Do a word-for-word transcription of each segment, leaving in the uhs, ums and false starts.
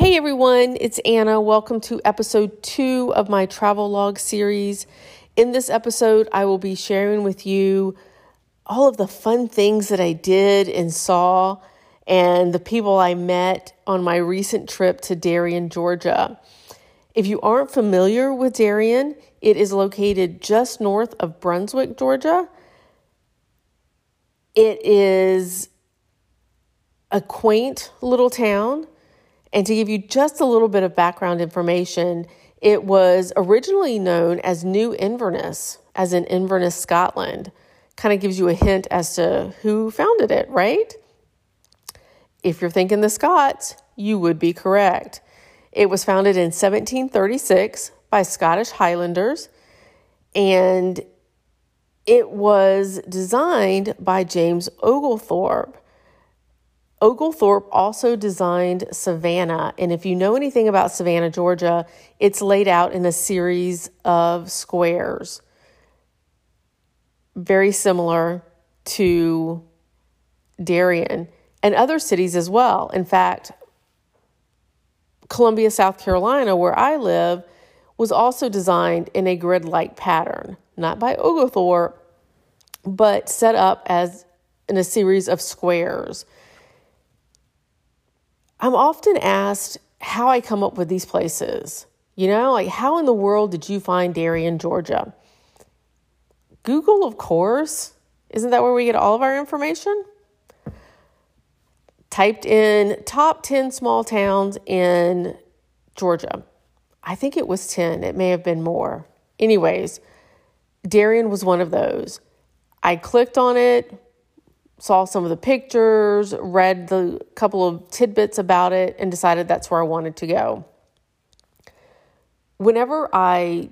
Hey everyone, it's Anna. Welcome to episode two of my travel log series. In this episode, I will be sharing with you all of the fun things that I did and saw and the people I met on my recent trip to Darien, Georgia. If you aren't familiar with Darien, it is located just north of Brunswick, Georgia. It is a quaint little town. And to give you just a little bit of background information, it was originally known as New Inverness, as in Inverness, Scotland. Kind of gives you a hint as to who founded it, right? If you're thinking the Scots, you would be correct. It was founded in seventeen thirty-six by Scottish Highlanders, and it was designed by James Oglethorpe. Oglethorpe also designed Savannah, and if you know anything about Savannah, Georgia, it's laid out in a series of squares, very similar to Darien and other cities as well. In fact, Columbia, South Carolina, where I live, was also designed in a grid-like pattern, not by Oglethorpe, but set up as in a series of squares. I'm often asked how I come up with these places. You know, like how in the world did you find Darien, Georgia? Google, of course. Isn't that where we get all of our information? Typed in top ten small towns in Georgia. I think it was ten. It may have been more. Anyways, Darien was one of those. I clicked on it. Saw some of the pictures, read the couple of tidbits about it, and decided that's where I wanted to go. Whenever I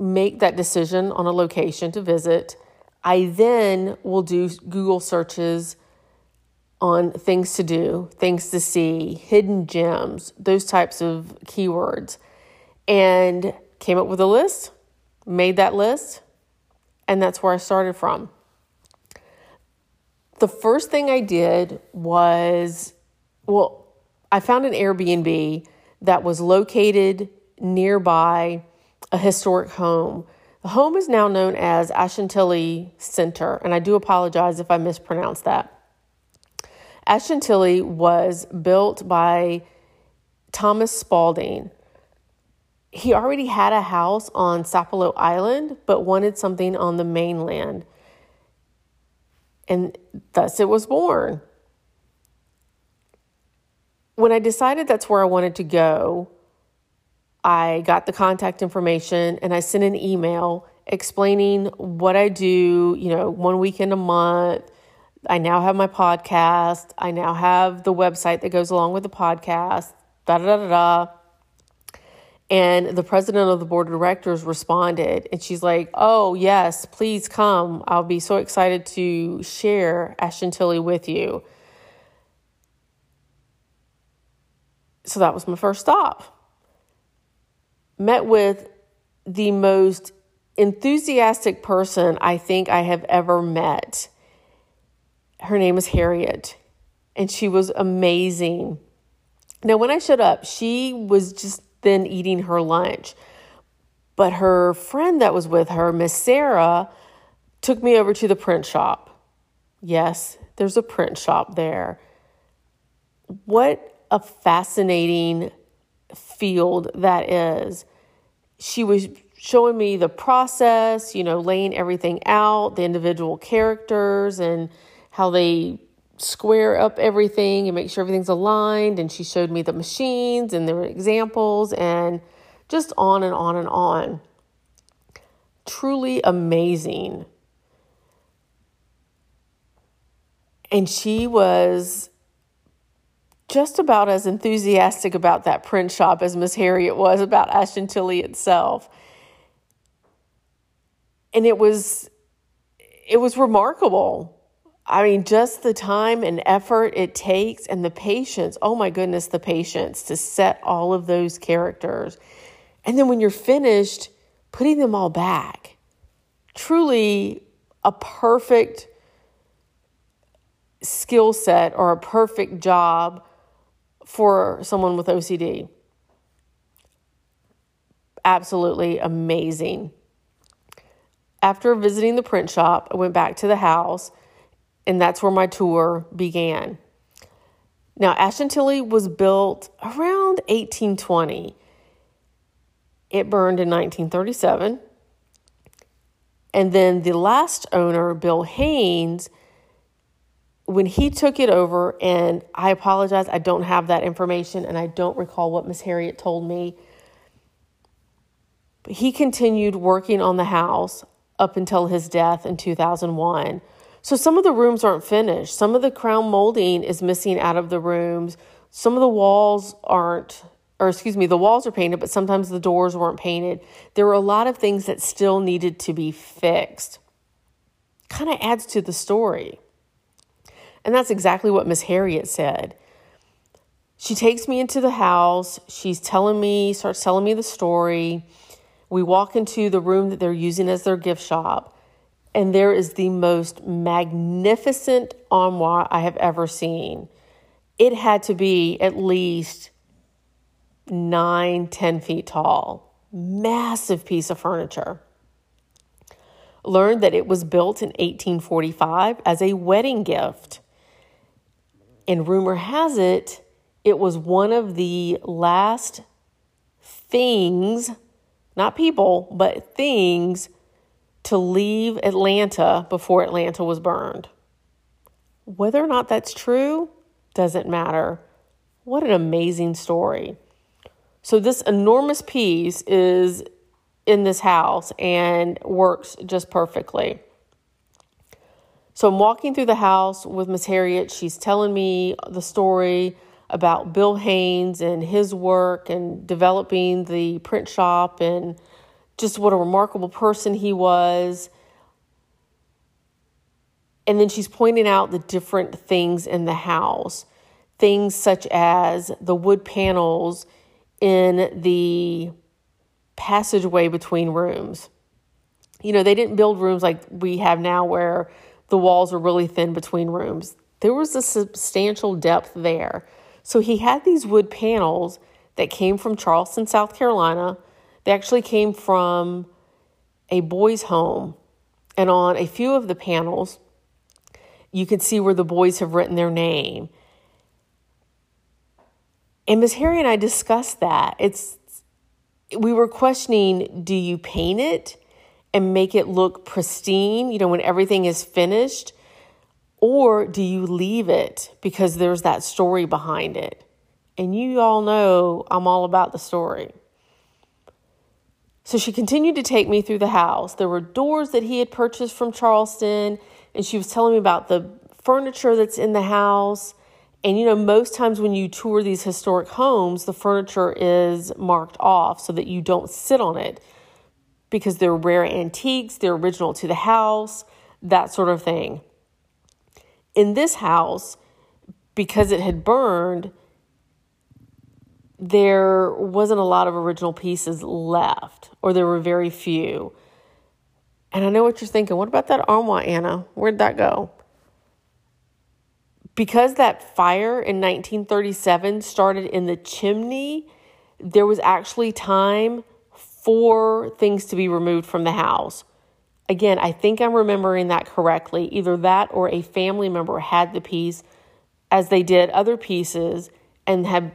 make that decision on a location to visit, I then will do Google searches on things to do, things to see, hidden gems, those types of keywords, and came up with a list, made that list, and that's where I started from. The first thing I did was, well, I found an Airbnb that was located nearby a historic home. The home is now known as Ashantilly Center, and I do apologize if I mispronounced that. Ashantilly was built by Thomas Spaulding. He already had a house on Sapelo Island, but wanted something on the mainland. And thus it was born. When I decided that's where I wanted to go, I got the contact information and I sent an email explaining what I do, you know, one weekend a month. I now have my podcast. I now have the website that goes along with the podcast, da da da da. And the president of the board of directors responded, and she's like, oh, yes, please come. I'll be so excited to share Ashantilly with you. So that was my first stop. Met with the most enthusiastic person I think I have ever met. Her name is Harriet, and she was amazing. Now, when I showed up, she was just then eating her lunch. But her friend that was with her, Miss Sarah, took me over to the print shop. Yes, there's a print shop there. What a fascinating field that is. She was showing me the process, you know, laying everything out, the individual characters and how they square up everything and make sure everything's aligned. And she showed me the machines and their examples and just on and on and on. Truly amazing. And she was just about as enthusiastic about that print shop as Miss Harriet was about Ashantilly itself. And it was, it was remarkable. I mean, just the time and effort it takes and the patience. Oh my goodness, the patience to set all of those characters. And then when you're finished, putting them all back. Truly a perfect skill set or a perfect job for someone with O C D. Absolutely amazing. After visiting the print shop, I went back to the house, and that's where my tour began. Now, Ashantilly was built around eighteen twenty. It burned in nineteen thirty-seven. And then the last owner, Bill Haynes, when he took it over, and I apologize, I don't have that information, and I don't recall what Miss Harriet told me. But he continued working on the house up until his death in two thousand one. So some of the rooms aren't finished. Some of the crown molding is missing out of the rooms. Some of the walls aren't, or excuse me, the walls are painted, but sometimes the doors weren't painted. There were a lot of things that still needed to be fixed. Kind of adds to the story. And that's exactly what Miss Harriet said. She takes me into the house. She's telling me, starts telling me the story. We walk into the room that they're using as their gift shop. And there is the most magnificent armoire I have ever seen. It had to be at least nine, ten feet tall. Massive piece of furniture. Learned that it was built in eighteen forty-five as a wedding gift. And rumor has it, it was one of the last things, not people, but things to leave Atlanta before Atlanta was burned. Whether or not that's true doesn't matter. What an amazing story. So this enormous piece is in this house and works just perfectly. So I'm walking through the house with Miss Harriet. She's telling me the story about Bill Haynes and his work and developing the print shop and just what a remarkable person he was. And then she's pointing out the different things in the house. Things such as the wood panels in the passageway between rooms. You know, they didn't build rooms like we have now where the walls are really thin between rooms. There was a substantial depth there. So he had these wood panels that came from Charleston, South Carolina. They actually came from a boys' home. And on a few of the panels, you can see where the boys have written their name. And Miss Harry and I discussed that. It's we were questioning, do you paint it and make it look pristine, you know, when everything is finished? Or do you leave it because there's that story behind it? And you all know I'm all about the story. So she continued to take me through the house. There were doors that he had purchased from Charleston, and she was telling me about the furniture that's in the house. And, you know, most times when you tour these historic homes, the furniture is marked off so that you don't sit on it because they're rare antiques, they're original to the house, that sort of thing. In this house, because it had burned, there wasn't a lot of original pieces left, or there were very few. And I know what you're thinking, what about that armoire, Anna? Where'd that go? Because that fire in nineteen thirty-seven started in the chimney, there was actually time for things to be removed from the house. Again, I think I'm remembering that correctly. Either that or a family member had the piece, as they did other pieces, and had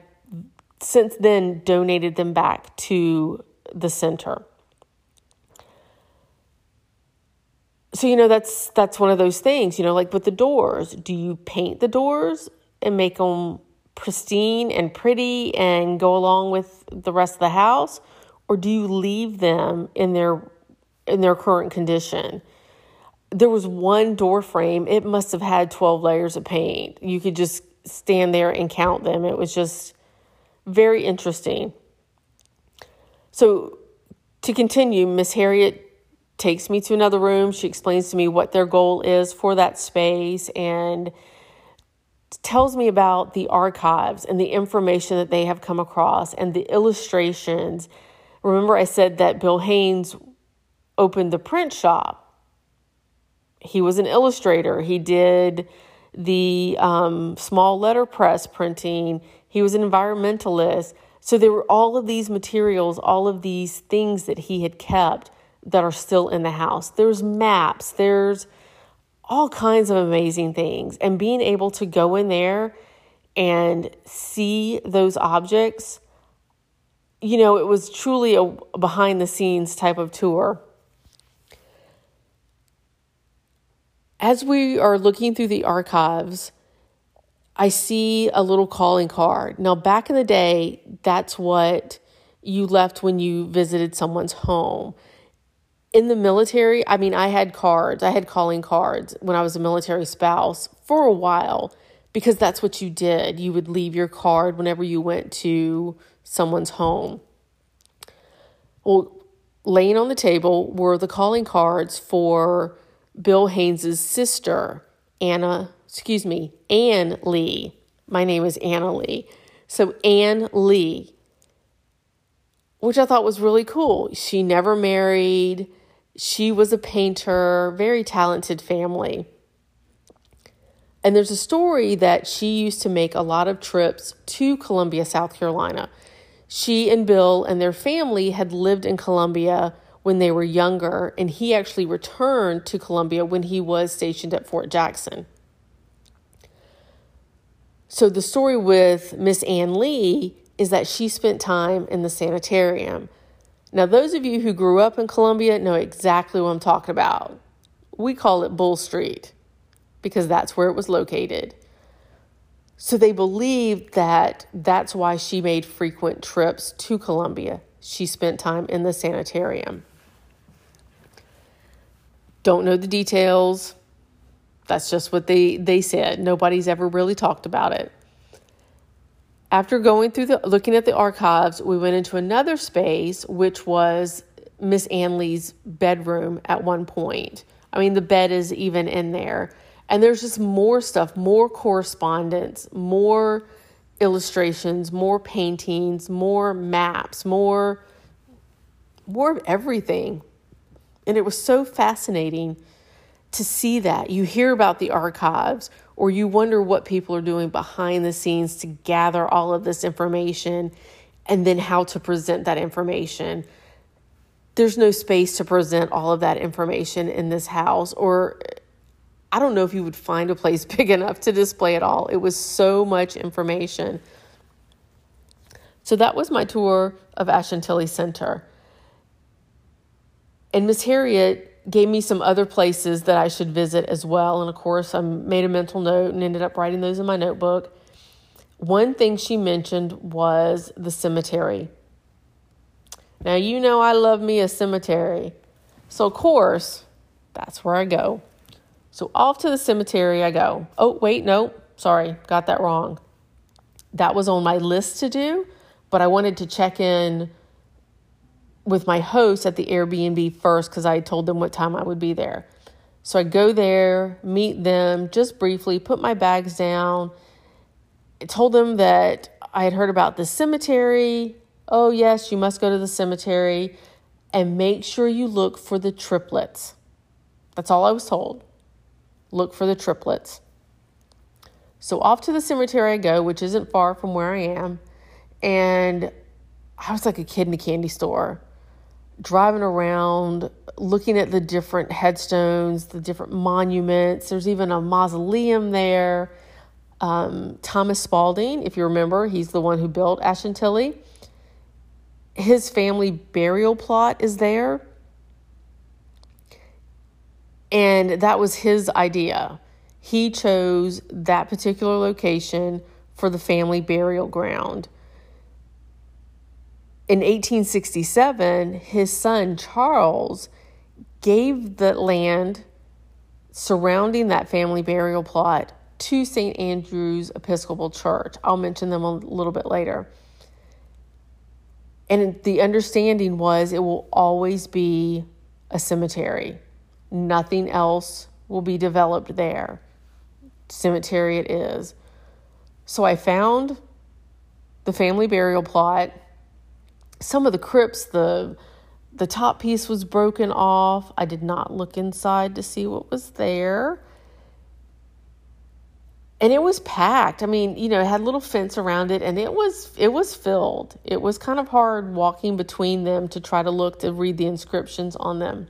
since then donated them back to the center. So, you know, that's that's one of those things, you know, like with the doors. Do you paint the doors and make them pristine and pretty and go along with the rest of the house? Or do you leave them in their in their current condition? There was one door frame. It must have had twelve layers of paint. You could just stand there and count them. It was just very interesting. So to continue, Miss Harriet takes me to another room. She explains to me what their goal is for that space and tells me about the archives and the information that they have come across and the illustrations. Remember, I said that Bill Haynes opened the print shop. He was an illustrator. He did the um, small letter press printing. He was an environmentalist. So there were all of these materials, all of these things that he had kept that are still in the house. There's maps, there's all kinds of amazing things. And being able to go in there and see those objects, you know, it was truly a behind the scenes type of tour. As we are looking through the archives, I see a little calling card. Now, back in the day, that's what you left when you visited someone's home. In the military, I mean, I had cards. I had calling cards when I was a military spouse for a while because that's what you did. You would leave your card whenever you went to someone's home. Well, laying on the table were the calling cards for Bill Haynes' sister, Anna, excuse me, Anne Lee. My name is Anna Lee. So Anne Lee, which I thought was really cool. She never married. She was a painter, very talented family. And there's a story that she used to make a lot of trips to Columbia, South Carolina. She and Bill and their family had lived in Columbia when they were younger, and he actually returned to Columbia when he was stationed at Fort Jackson. So the story with Miss Anne Lee is that she spent time in the sanitarium. Now, those of you who grew up in Columbia know exactly what I'm talking about. We call it Bull Street, because that's where it was located. So they believed that that's why she made frequent trips to Columbia. She spent time in the sanitarium. Don't know the details. That's just what they, they said. Nobody's ever really talked about it. After going through the, looking at the archives, we went into another space, which was Miss Anne Lee's bedroom at one point. I mean, the bed is even in there. And there's just more stuff, more correspondence, more illustrations, more paintings, more maps, more, more of everything. And it was so fascinating to see that. You hear about the archives, or you wonder what people are doing behind the scenes to gather all of this information and then how to present that information. There's no space to present all of that information in this house, or I don't know if you would find a place big enough to display it all. It was so much information. So that was my tour of Ashantilly Center. And Miss Harriet gave me some other places that I should visit as well. And of course, I made a mental note and ended up writing those in my notebook. One thing she mentioned was the cemetery. Now, you know I love me a cemetery. So of course, that's where I go. So off to the cemetery I go. Oh, wait, no, sorry, got that wrong. That was on my list to do, but I wanted to check in with my host at the Airbnb first because I told them what time I would be there. So I go there, meet them just briefly, put my bags down. I told them that I had heard about the cemetery. Oh, yes, you must go to the cemetery and make sure you look for the triplets. That's all I was told. Look for the triplets. So off to the cemetery I go, which isn't far from where I am. And I was like a kid in a candy store, driving around, looking at the different headstones, the different monuments. There's even a mausoleum there. Um, Thomas Spaulding, if you remember, he's the one who built Ashantilly. His family burial plot is there. And that was his idea. He chose that particular location for the family burial ground. In eighteen sixty-seven, his son Charles gave the land surrounding that family burial plot to Saint Andrew's Episcopal Church. I'll mention them a little bit later. And the understanding was it will always be a cemetery. Nothing else will be developed there. Cemetery it is. So I found the family burial plot. Some of the crypts, the, the top piece was broken off. I did not look inside to see what was there. And it was packed. I mean, you know, it had a little fence around it, and it was it was filled. It was kind of hard walking between them to try to look to read the inscriptions on them.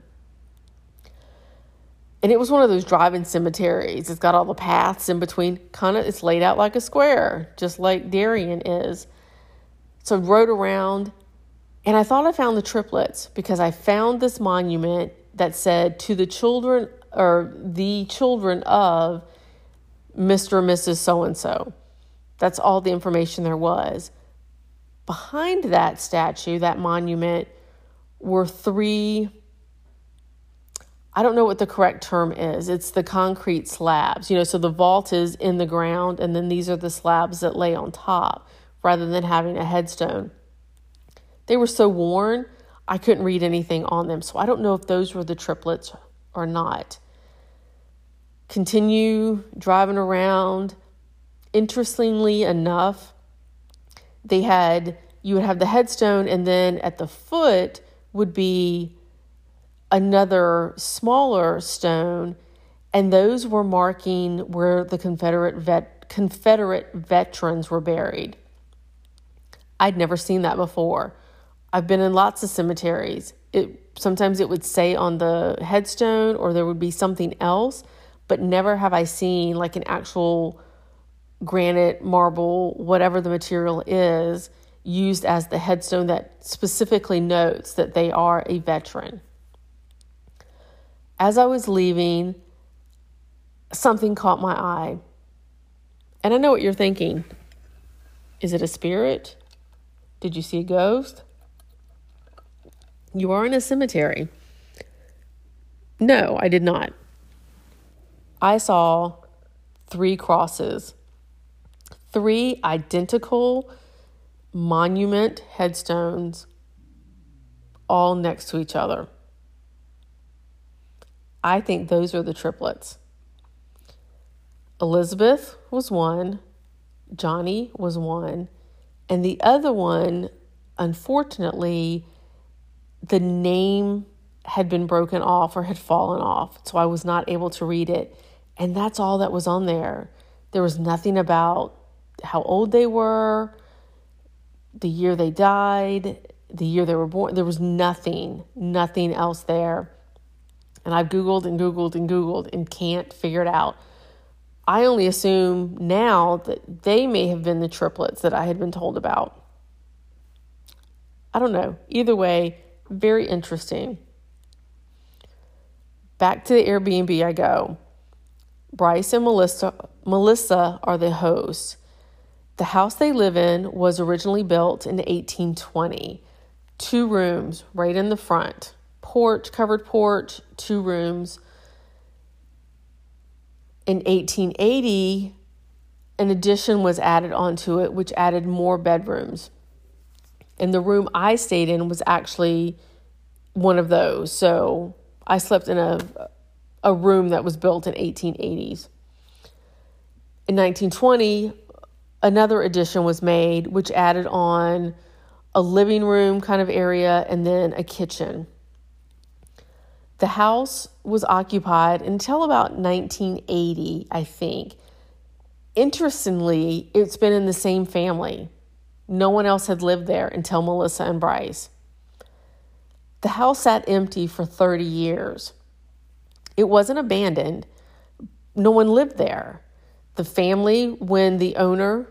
And it was one of those drive-in cemeteries. It's got all the paths in between. Kind of, it's laid out like a square, just like Darien is. So I rode around, and I thought I found the triplets because I found this monument that said to the children or the children of Mister and Missus So-and-so. That's all the information there was. Behind that statue, that monument, were three, I don't know what the correct term is. It's the concrete slabs. You know, so the vault is in the ground, and then these are the slabs that lay on top rather than having a headstone. They were so worn, I couldn't read anything on them. So I don't know if those were the triplets or not. Continue driving around. Interestingly enough, they had, you would have the headstone, and then at the foot would be another smaller stone, and those were marking where the Confederate vet, Confederate veterans were buried. I'd never seen that before. I've been in lots of cemeteries. It sometimes it would say on the headstone, or there would be something else. But never have I seen like an actual granite, marble, whatever the material is, used as the headstone that specifically notes that they are a veteran. As I was leaving, something caught my eye. And I know what you're thinking. Is it a spirit? Did you see a ghost? You are in a cemetery. No, I did not. I saw three crosses, three identical monument headstones all next to each other. I think those are the triplets. Elizabeth was one, Johnny was one, and the other one, unfortunately, the name had been broken off or had fallen off, so I was not able to read it. And that's all that was on there. There was nothing about how old they were, the year they died, the year they were born. There was nothing, nothing else there. And I've Googled and Googled and Googled and can't figure it out. I only assume now that they may have been the triplets that I had been told about. I don't know. Either way, very interesting. Back to the Airbnb I go. Bryce and Melissa Melissa are the hosts. The house they live in was originally built in eighteen twenty. Two rooms right in the front. Porch, covered porch, two rooms. In eighteen eighty, an addition was added onto it, which added more bedrooms. And the room I stayed in was actually one of those. So I slept in a... a room that was built in eighteen eighties. In nineteen twenty, another addition was made, which added on a living room kind of area and then a kitchen. The house was occupied until about nineteen eighty, I think. Interestingly, it's been in the same family. No one else had lived there until Melissa and Bryce. The house sat empty for thirty years. It wasn't abandoned. No one lived there. The family, when the owner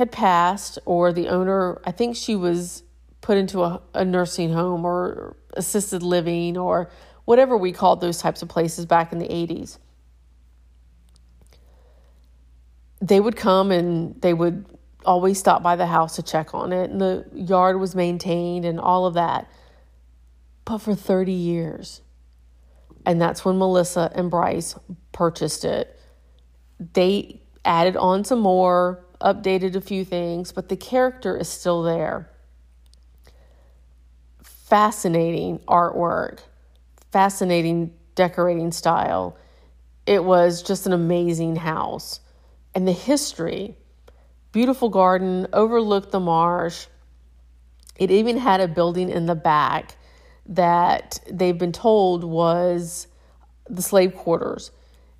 had passed, or the owner, I think she was put into a, a nursing home or assisted living or whatever we called those types of places back in the eighties. They would come and they would always stop by the house to check on it, and the yard was maintained and all of that. But for thirty years... And that's when Melissa and Bryce purchased it. They added on some more, updated a few things, but the character is still there. Fascinating artwork, fascinating decorating style. It was just an amazing house. And the history, beautiful garden, overlooked the marsh. It even had a building in the back that they've been told was the slave quarters.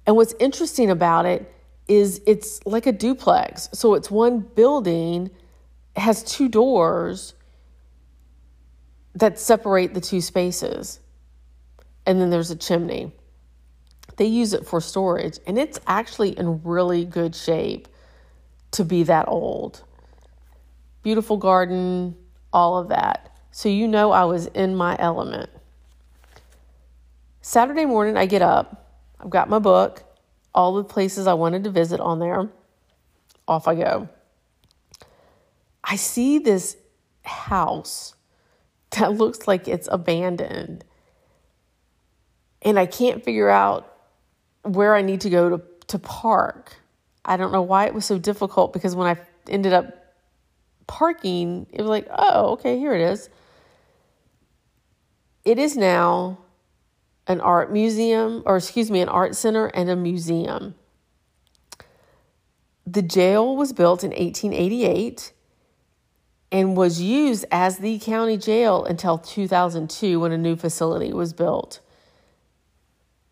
And what's interesting about it is it's like a duplex. So it's one building, has two doors that separate the two spaces. And then there's a chimney. They use it for storage, and it's actually in really good shape to be that old. Beautiful garden, all of that. So you know I was in my element. Saturday morning, I get up. I've got my book, all the places I wanted to visit on there. Off I go. I see this house that looks like it's abandoned. And I can't figure out where I need to go to, to park. I don't know why it was so difficult, because when I ended up parking, it was like, oh, okay, here it is. It is now an art museum, or excuse me, an art center and a museum. The jail was built in eighteen eighty-eight and was used as the county jail until two thousand two when a new facility was built.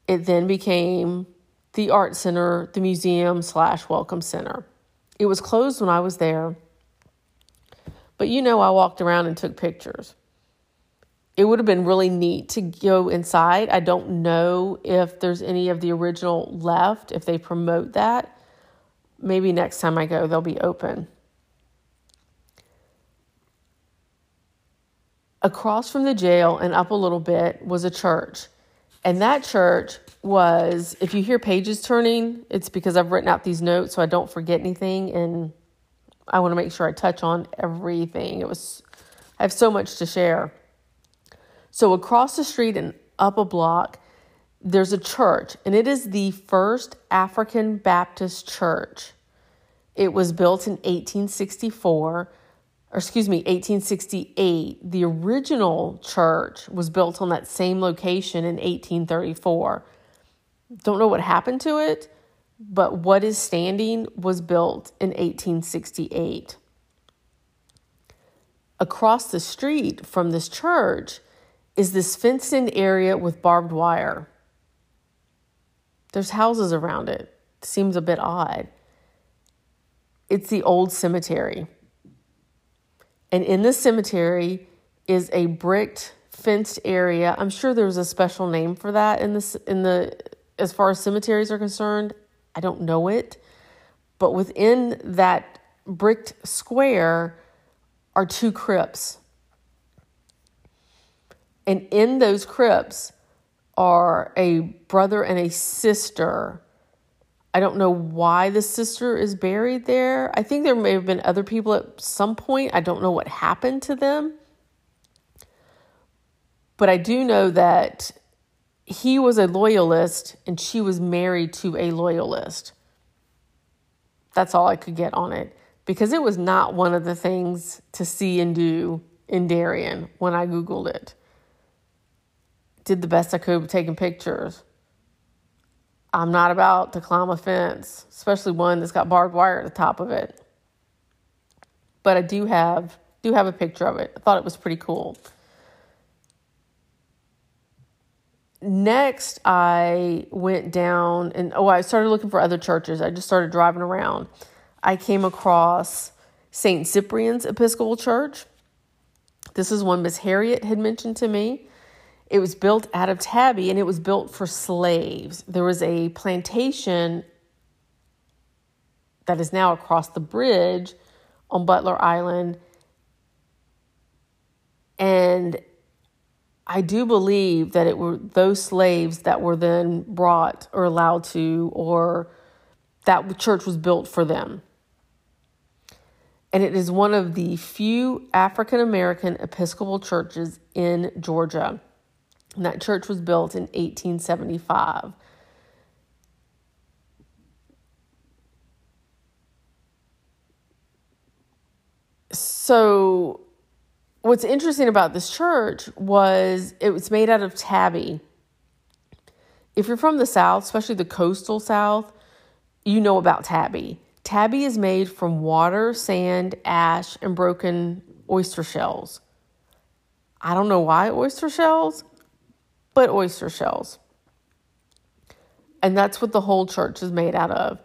It then became the art center, the museum slash welcome center. It was closed when I was there, but you know I walked around and took pictures. It would have been really neat to go inside. I don't know if there's any of the original left, if they promote that. Maybe next time I go, they'll be open. Across from the jail and up a little bit was a church. And that church was, if you hear pages turning, it's because I've written out these notes so I don't forget anything, and I want to make sure I touch on everything. It was, I have so much to share. So across the street and up a block, there's a church, and it is the First African Baptist Church. It was built in eighteen sixty-four. Or excuse me, eighteen sixty-eight, the original church was built on that same location in eighteen thirty-four. Don't know what happened to it, but what is standing was built in eighteen sixty-eight. Across the street from this church is this fenced-in area with barbed wire. There's houses around it. Seems a bit odd. It's the old cemetery. And in the cemetery is a bricked, fenced area. I'm sure there's a special name for that in the, in the as far as cemeteries are concerned. I don't know it. But within that bricked square are two crypts. And in those crypts are a brother and a sister. I don't know why the sister is buried there. I think there may have been other people at some point. I don't know what happened to them. But I do know that he was a loyalist and she was married to a loyalist. That's all I could get on it, because it was not one of the things to see and do in Darien when I Googled it. Did the best I could with taking pictures. I'm not about to climb a fence, especially one that's got barbed wire at the top of it. But I do have do have a picture of it. I thought it was pretty cool. Next, I went down and, oh, I started looking for other churches. I just started driving around. I came across Saint Cyprian's Episcopal Church. This is one Miss Harriet had mentioned to me. It was built out of tabby, and it was built for slaves. There was a plantation that is now across the bridge on Butler Island. And I do believe that it were those slaves that were then brought or allowed to, or that church was built for them. And it is one of the few African-American Episcopal churches in Georgia. And that church was built in eighteen seventy-five. So what's interesting about this church was it was made out of tabby. If you're from the South, especially the coastal South, you know about tabby. Tabby is made from water, sand, ash, and broken oyster shells. I don't know why oyster shells, but oyster shells. And that's what the whole church is made out of.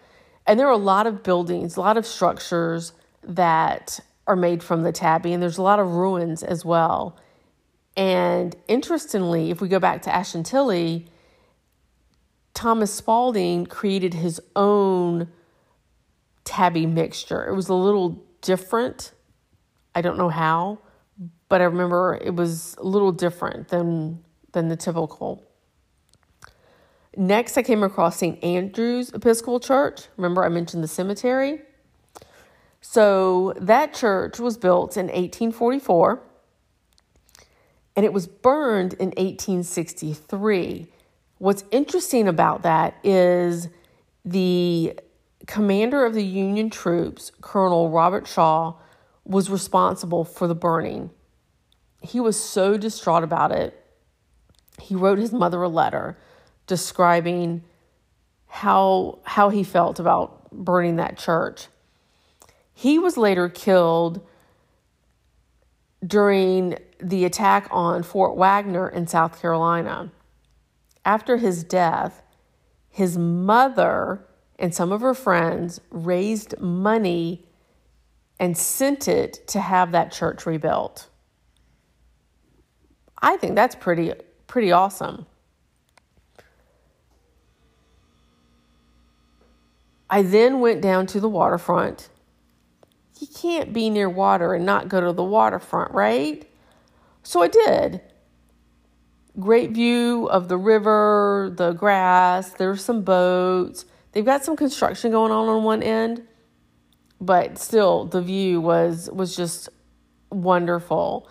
And there are a lot of buildings, a lot of structures that are made from the tabby, and there's a lot of ruins as well. And interestingly, if we go back to Ashantilly, Thomas Spaulding created his own tabby mixture. It was a little different. I don't know how, but I remember it was a little different than than the typical. Next, I came across Saint Andrew's Episcopal Church. Remember, I mentioned the cemetery. So that church was built in eighteen forty-four, and it was burned in eighteen sixty-three. What's interesting about that is the commander of the Union troops, Colonel Robert Shaw, was responsible for the burning. He was so distraught about it, he wrote his mother a letter describing how how he felt about burning that church. He was later killed during the attack on Fort Wagner in South Carolina. After his death, his mother and some of her friends raised money and sent it to have that church rebuilt. I think that's pretty pretty awesome. I then went down to the waterfront. You can't be near water and not go to the waterfront, right? So I did. Great view of the river, the grass. There's some boats. They've got some construction going on on one end, but still the view was was just wonderful.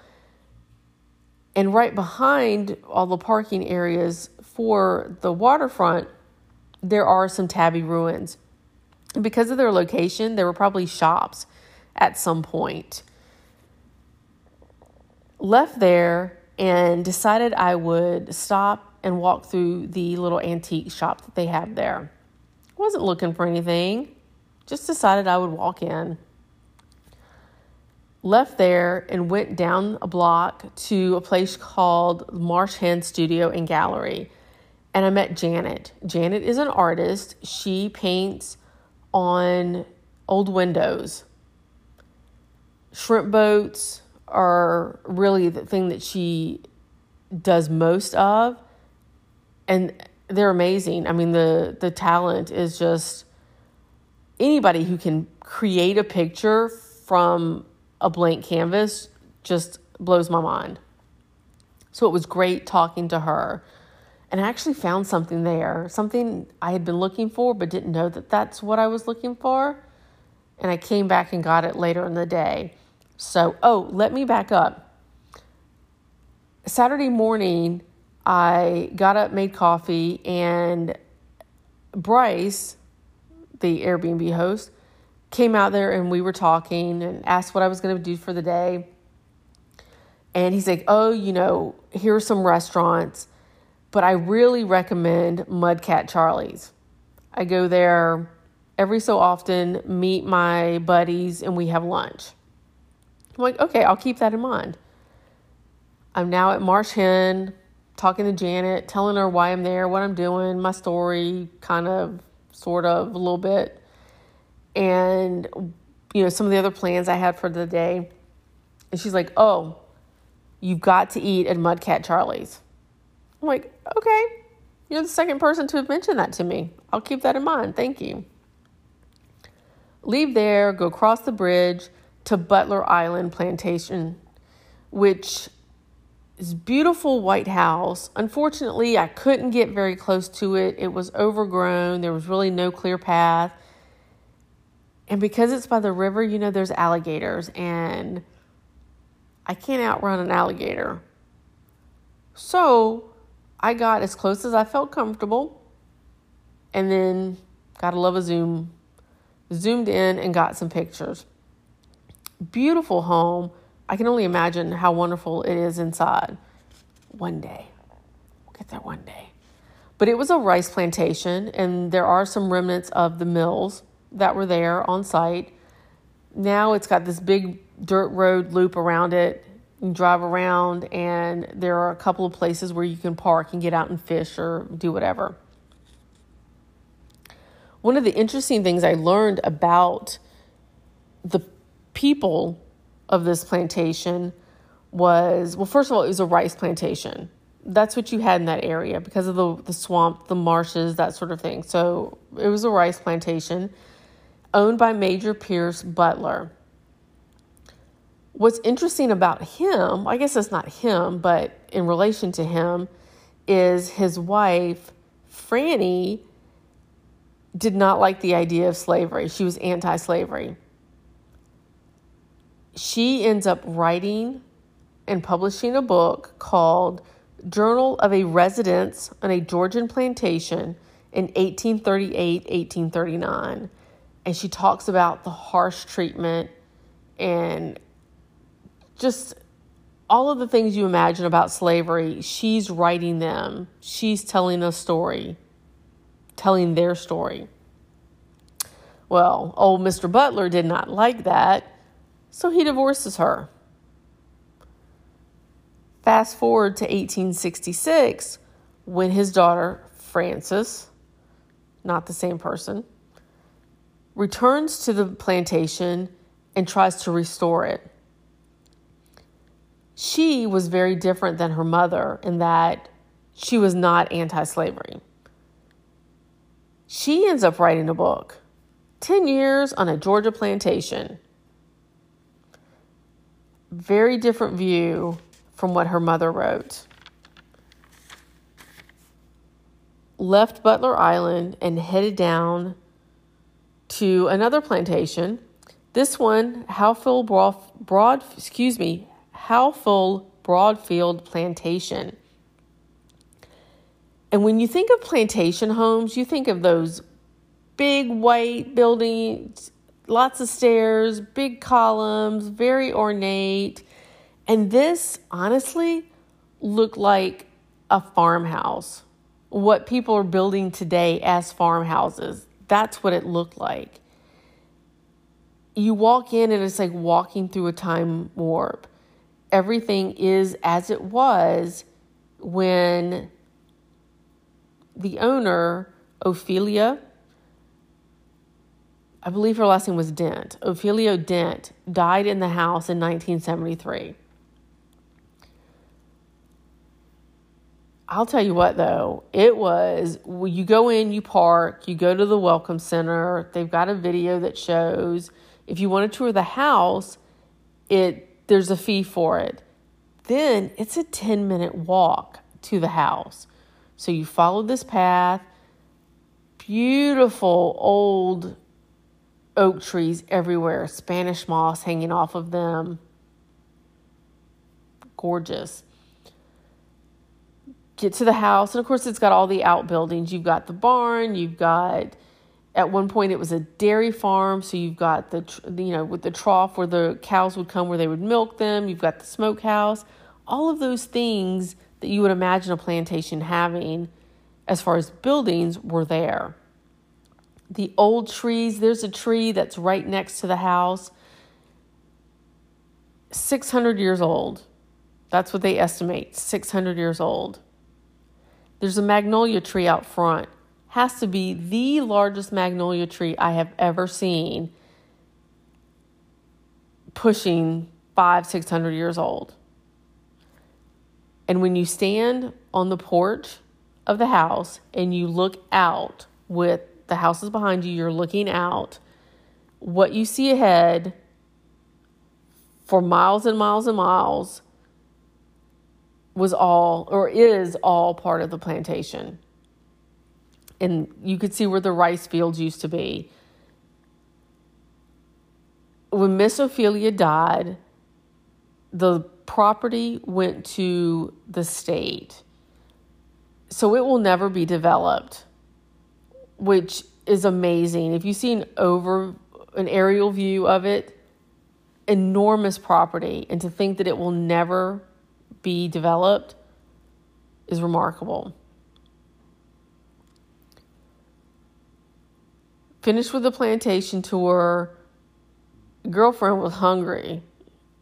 And right behind all the parking areas for the waterfront, there are some tabby ruins. Because of their location, there were probably shops at some point. Left there and decided I would stop and walk through the little antique shop that they have there. Wasn't looking for anything, just decided I would walk in. Left there and went down a block to a place called Marsh Hen Studio and Gallery. And I met Janet. Janet is an artist. She paints on old windows. Shrimp boats are really the thing that she does most of. And they're amazing. I mean, the, the talent is just anybody who can create a picture from a blank canvas just blows my mind. So it was great talking to her. And I actually found something there, something I had been looking for, but didn't know that that's what I was looking for. And I came back and got it later in the day. So, oh, let me back up. Saturday morning, I got up, made coffee, and Bryce, the Airbnb host, came out there and we were talking and asked what I was going to do for the day. And he's like, oh, you know, here are some restaurants, but I really recommend Mudcat Charlie's. I go there every so often, meet my buddies, and we have lunch. I'm like, okay, I'll keep that in mind. I'm now at Marsh Hen, talking to Janet, telling her why I'm there, what I'm doing, my story, kind of, sort of, a little bit. And, you know, some of the other plans I had for the day. And she's like, oh, you've got to eat at Mudcat Charlie's. I'm like, okay, you're the second person to have mentioned that to me. I'll keep that in mind. Thank you. Leave there, go across the bridge to Butler Island Plantation, which is beautiful white house. Unfortunately, I couldn't get very close to it. It was overgrown. There was really no clear path. And because it's by the river, you know, there's alligators, and I can't outrun an alligator. So I got as close as I felt comfortable, and then gotta love a zoom. Zoomed in and got some pictures. Beautiful home. I can only imagine how wonderful it is inside. One day. We'll get there one day. But it was a rice plantation, and there are some remnants of the mills that were there on site. Now it's got this big dirt road loop around it. You can drive around, and there are a couple of places where you can park and get out and fish or do whatever. one of the interesting things I learned about the people of this plantation was, well, first of all, it was a rice plantation. That's what you had in that area because of the, the swamp, the marshes, that sort of thing. So it was a rice plantation owned by Major Pierce Butler. What's interesting about him, I guess it's not him, but in relation to him, is his wife, Franny, did not like the idea of slavery. She was anti-slavery. She ends up writing and publishing a book called Journal of a Residence on a Georgian Plantation in eighteen thirty-eight to eighteen thirty-nine. And she talks about the harsh treatment and just all of the things you imagine about slavery. She's writing them. She's telling a story, telling their story. Well, old Mister Butler did not like that, so he divorces her. Fast forward to eighteen sixty-six, when his daughter, Frances, not the same person, returns to the plantation and tries to restore it. She was very different than her mother in that she was not anti-slavery. She ends up writing a book, ten years on a Georgia Plantation. Very different view from what her mother wrote. Left Butler Island and headed down to another plantation. This one, Howfield Broad, Broad excuse me, Howfield Broadfield Plantation. And when you think of plantation homes, you think of those big white buildings, lots of stairs, big columns, very ornate. And this, honestly, looked like a farmhouse. What people are building today as farmhouses. That's what it looked like. You walk in and it's like walking through a time warp. Everything is as it was when the owner, Ophelia, I believe her last name was Dent, Ophelia Dent, died in the house in nineteen seventy-three. I'll tell you what, though, it was, well, you go in, you park, you go to the Welcome Center. They've got a video that shows. If you want to tour the house, it there's a fee for it. Then it's a ten-minute walk to the house. So you follow this path, beautiful old oak trees everywhere, Spanish moss hanging off of them. Gorgeous. Get to the house, and of course it's got all the outbuildings. You've got the barn, you've got, at one point it was a dairy farm, so you've got the, you know, with the trough where the cows would come, where they would milk them. You've got the smokehouse, all of those things that you would imagine a plantation having as far as buildings were there. The old trees, there's a tree that's right next to the house, six hundred years old. That's what they estimate, six hundred years old. There's a magnolia tree out front. Has to be the largest magnolia tree I have ever seen, pushing five, six hundred years old. And when you stand on the porch of the house and you look out with the houses behind you, you're looking out, what you see ahead for miles and miles and miles was all, or is all, part of the plantation. And you could see where the rice fields used to be. When Miss Ophelia died, the property went to the state. So it will never be developed, which is amazing. If you see an over an aerial view of it, enormous property, and to think that it will never be developed is remarkable. Finished with the plantation tour. Girlfriend was hungry.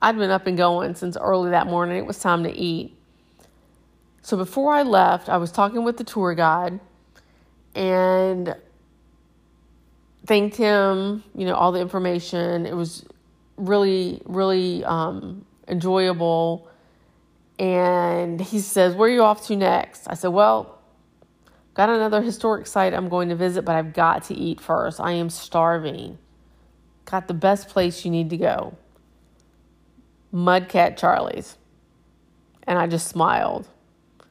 I'd been up and going since early that morning. It was time to eat. So before I left, I was talking with the tour guide, and thanked him, you know, all the information. It was really, really um, enjoyable. And he says, where are you off to next? I said, well, got another historic site I'm going to visit, but I've got to eat first. I am starving. Got the best place you need to go. Mudcat Charlie's. And I just smiled. I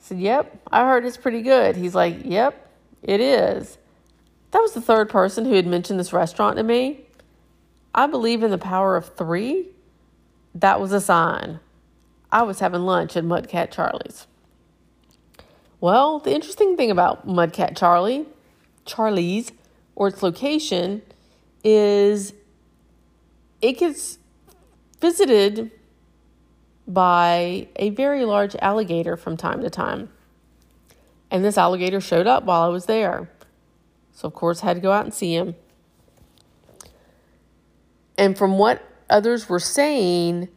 said, yep, I heard it's pretty good. He's like, yep, it is. That was the third person who had mentioned this restaurant to me. I believe in the power of three. That was a sign. I was having lunch at Mudcat Charlie's. Well, the interesting thing about Mudcat Charlie, Charlie's, or its location, is it gets visited by a very large alligator from time to time. And this alligator showed up while I was there. So, of course, I had to go out and see him. And from what others were saying,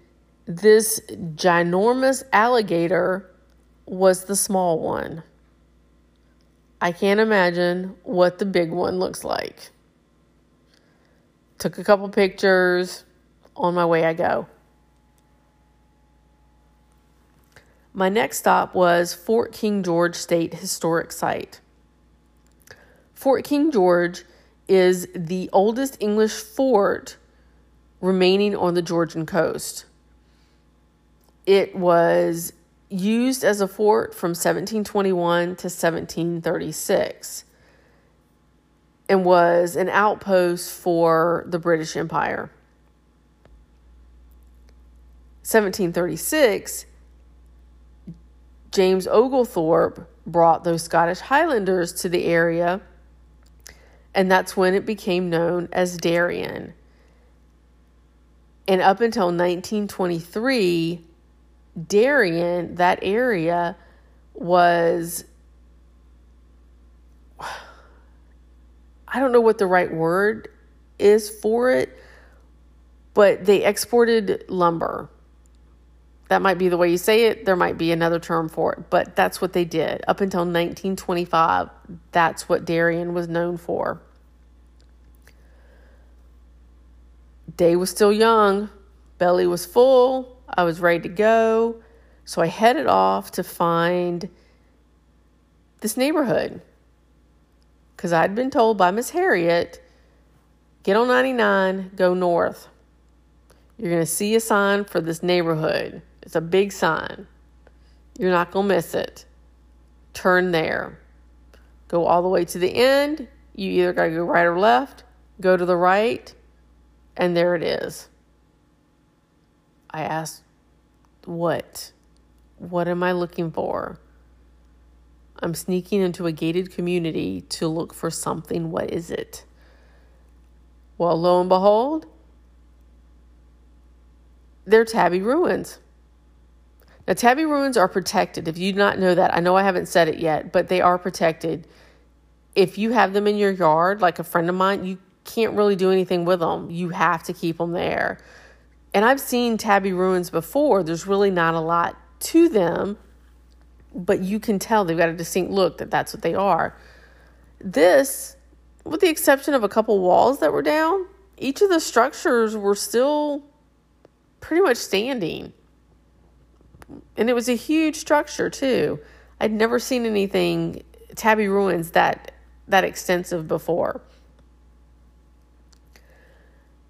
this ginormous alligator was the small one. I can't imagine what the big one looks like. Took a couple pictures. On my way I go. My next stop was Fort King George State Historic Site. Fort King George is the oldest English fort remaining on the Georgian coast. It was used as a fort from seventeen twenty-one to seventeen thirty-six and was an outpost for the British Empire. seventeen thirty-six, James Oglethorpe brought those Scottish Highlanders to the area, and that's when it became known as Darien. And up until nineteen twenty-three, Darien, that area, was, I don't know what the right word is for it, but they exported lumber. That might be the way you say it. There might be another term for it, but that's what they did. Up until nineteen twenty-five, that's what Darien was known for. Day was still young. Belly was full. I was ready to go. So I headed off to find this neighborhood. Because I'd been told by Miss Harriet, get on ninety-nine, go north. You're going to see a sign for this neighborhood. It's a big sign. You're not going to miss it. Turn there. Go all the way to the end. You either got to go right or left. Go to the right. And there it is. I asked, what? What am I looking for? I'm sneaking into a gated community to look for something. What is it? Well, lo and behold, they're tabby ruins. Now, tabby ruins are protected. If you do not know that, I know I haven't said it yet, but they are protected. If you have them in your yard, like a friend of mine, you can't really do anything with them. You have to keep them there. And I've seen tabby ruins before. There's really not a lot to them, but you can tell they've got a distinct look that that's what they are. This, with the exception of a couple walls that were down, each of the structures were still pretty much standing. And it was a huge structure too. I'd never seen anything tabby ruins that that extensive before.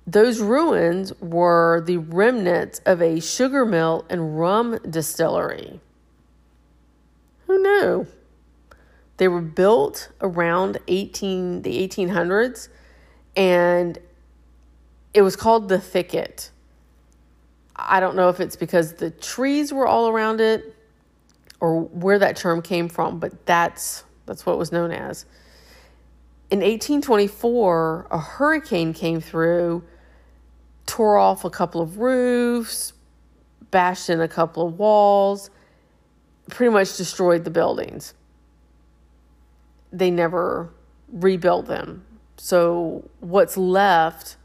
Those ruins were the remnants of a sugar mill and rum distillery. Who knew? They were built around eighteen the eighteen hundreds, and it was called the Thicket. I don't know if it's because the trees were all around it or where that term came from, but that's that's what it was known as. In eighteen twenty-four, a hurricane came through, tore off a couple of roofs, bashed in a couple of walls, pretty much destroyed the buildings. They never rebuilt them. So what's left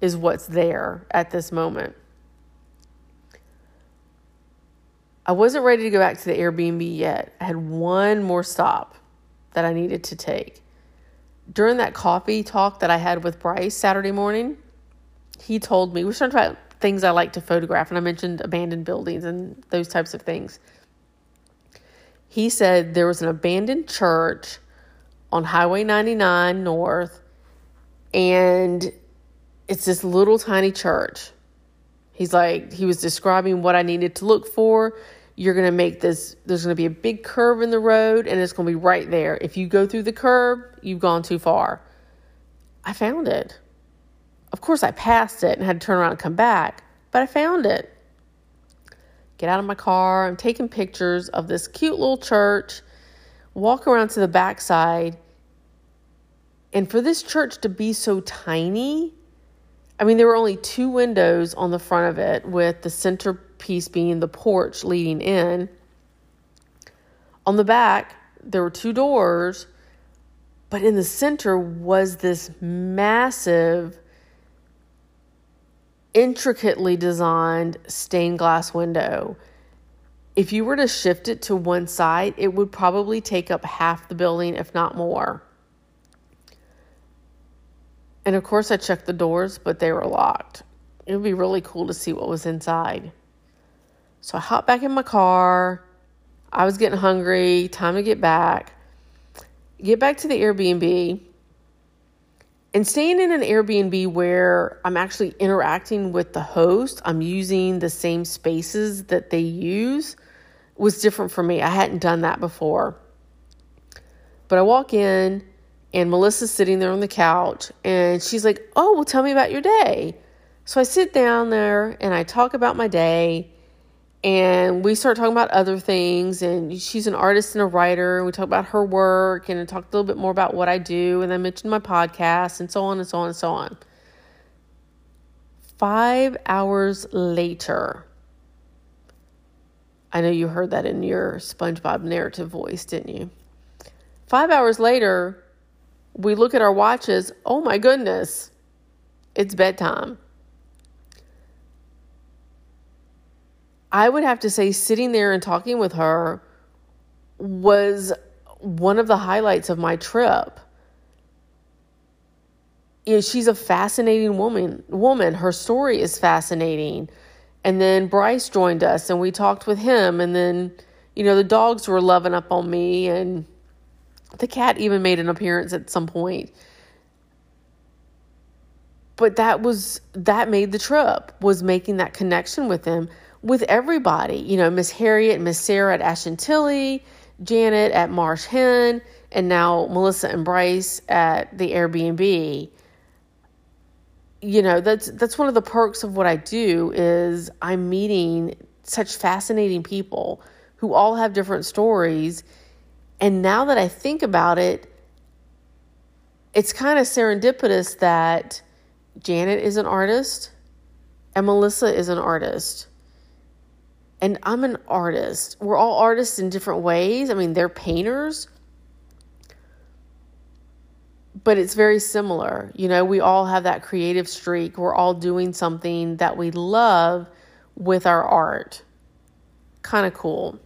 is what's there at this moment. I wasn't ready to go back to the Airbnb yet. I had one more stop that I needed to take. during that coffee talk that I had with Bryce Saturday morning, he told me, we started talking about things I like to photograph, and I mentioned abandoned buildings and those types of things. He said there was an abandoned church on Highway ninety-nine North, and it's this little tiny church. He's like, he was describing what I needed to look for. You're going to make this, there's going to be a big curve in the road, and it's going to be right there. If you go through the curve, you've gone too far. I found it. Of course, I passed it and had to turn around and come back, but I found it. Get out of my car. I'm taking pictures of this cute little church, walk around to the backside. And for this church to be so tiny, I mean, there were only two windows on the front of it, with the centerpiece being the porch leading in. On the back, there were two doors, but in the center was this massive, intricately designed stained glass window. If you were to shift it to one side, it would probably take up half the building, if not more. And of course, I checked the doors, but they were locked. It would be really cool to see what was inside. So I hopped back in my car. I was getting hungry. Time to get back. Get back to the Airbnb. And staying in an Airbnb where I'm actually interacting with the host, I'm using the same spaces that they use, was different for me. I hadn't done that before. But I walk in, and Melissa's sitting there on the couch, and she's like, oh, well, tell me about your day. So I sit down there, and I talk about my day, and we start talking about other things, and she's an artist and a writer, and we talk about her work, and I talk a little bit more about what I do, and I mentioned my podcast, and so on and so on and so on. Five hours later, I know you heard that in your SpongeBob narrative voice, didn't you? Five hours later, we look at our watches. Oh my goodness, it's bedtime. I would have to say sitting there and talking with her was one of the highlights of my trip. You know, she's a fascinating woman. Woman, her story is fascinating. And then Bryce joined us, and we talked with him. And then, you know, the dogs were loving up on me, and the cat even made an appearance at some point. But that was, that made the trip, was making that connection with them, with everybody. You know, Miss Harriet, Miss Sarah at Ashantilly, Janet at Marsh Hen, and now Melissa and Bryce at the Airbnb. You know, that's that's one of the perks of what I do, is I'm meeting such fascinating people who all have different stories. And now that I think about it, it's kind of serendipitous that Janet is an artist and Melissa is an artist. And I'm an artist. We're all artists in different ways. I mean, they're painters. But it's very similar. You know, we all have that creative streak. We're all doing something that we love with our art. Kind of cool.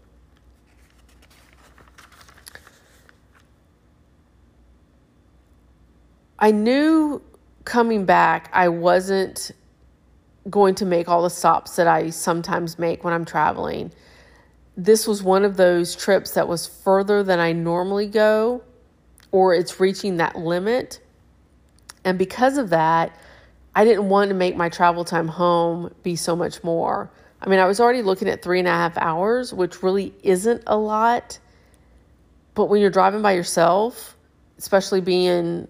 I knew coming back I wasn't going to make all the stops that I sometimes make when I'm traveling. This was one of those trips that was further than I normally go, or it's reaching that limit. And because of that, I didn't want to make my travel time home be so much more. I mean, I was already looking at three and a half hours, which really isn't a lot. But when you're driving by yourself, especially being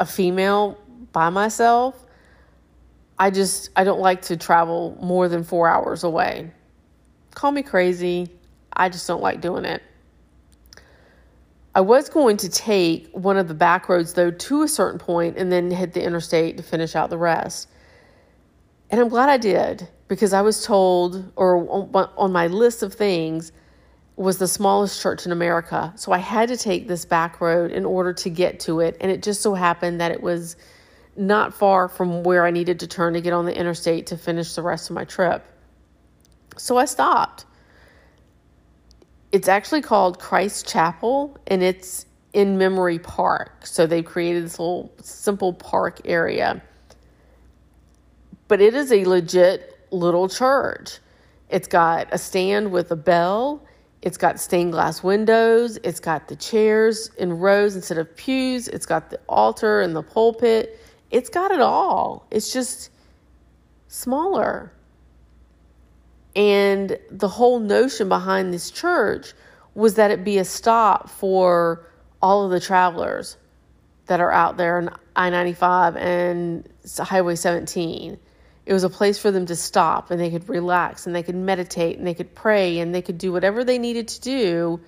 a female by myself, I just, I don't like to travel more than four hours away. Call me crazy. I just don't like doing it. I was going to take one of the back roads, though, to a certain point and then hit the interstate to finish out the rest. And I'm glad I did, because I was told, or on my list of things, was the smallest church in America. So I had to take this back road in order to get to it. And it just so happened that it was not far from where I needed to turn to get on the interstate to finish the rest of my trip. So I stopped. It's actually called Christ Chapel, and it's in memory park. So they created this little simple park area. But it is a legit little church. It's got a stand with a bell. It's got stained glass windows. It's got the chairs in rows instead of pews. It's got the altar and the pulpit. It's got it all. It's just smaller. And the whole notion behind this church was that it be a stop for all of the travelers that are out there on I ninety-five and Highway seventeen. It was a place for them to stop, and they could relax, and they could meditate, and they could pray, and they could do whatever they needed to do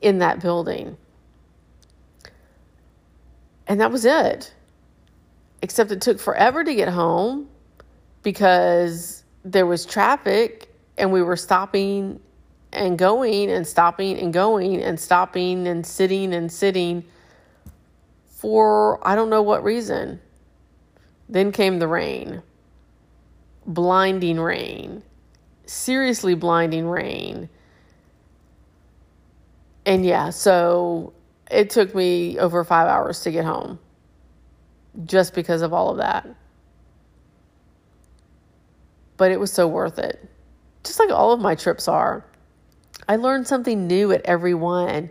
in that building. And that was it. Except it took forever to get home because there was traffic, and we were stopping and going and stopping and going and stopping and sitting and sitting for I don't know what reason. Then came the rain. Blinding rain, seriously blinding rain. And yeah, so it took me over five hours to get home just because of all of that. But it was so worth it. Just like all of my trips are. I learn something new at every one.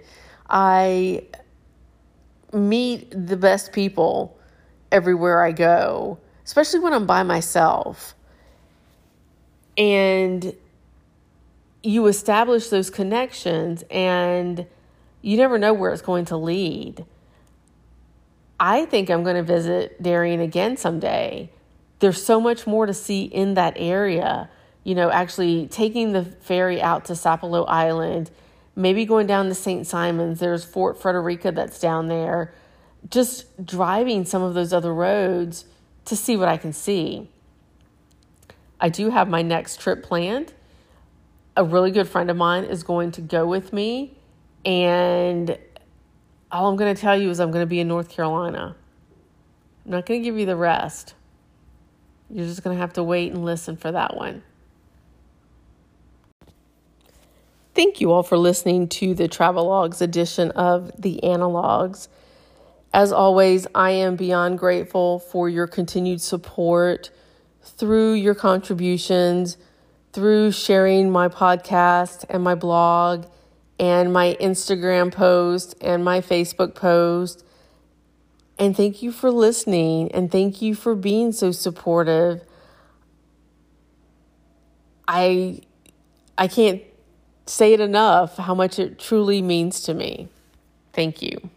I meet the best people everywhere I go, especially when I'm by myself. And you establish those connections, and you never know where it's going to lead. I think I'm going to visit Darien again someday. There's so much more to see in that area. You know, actually taking the ferry out to Sapelo Island, maybe going down to Saint Cyprian's. There's Fort Frederica that's down there. Just driving some of those other roads to see what I can see. I do have my next trip planned. A really good friend of mine is going to go with me. And all I'm going to tell you is I'm going to be in North Carolina. I'm not going to give you the rest. You're just going to have to wait and listen for that one. Thank you all for listening to the Travelogues edition of The Analogues. As always, I am beyond grateful for your continued support through your contributions, through sharing my podcast and my blog and my Instagram post and my Facebook post. And thank you for listening, and thank you for being so supportive. I I can't say it enough how much it truly means to me. Thank you.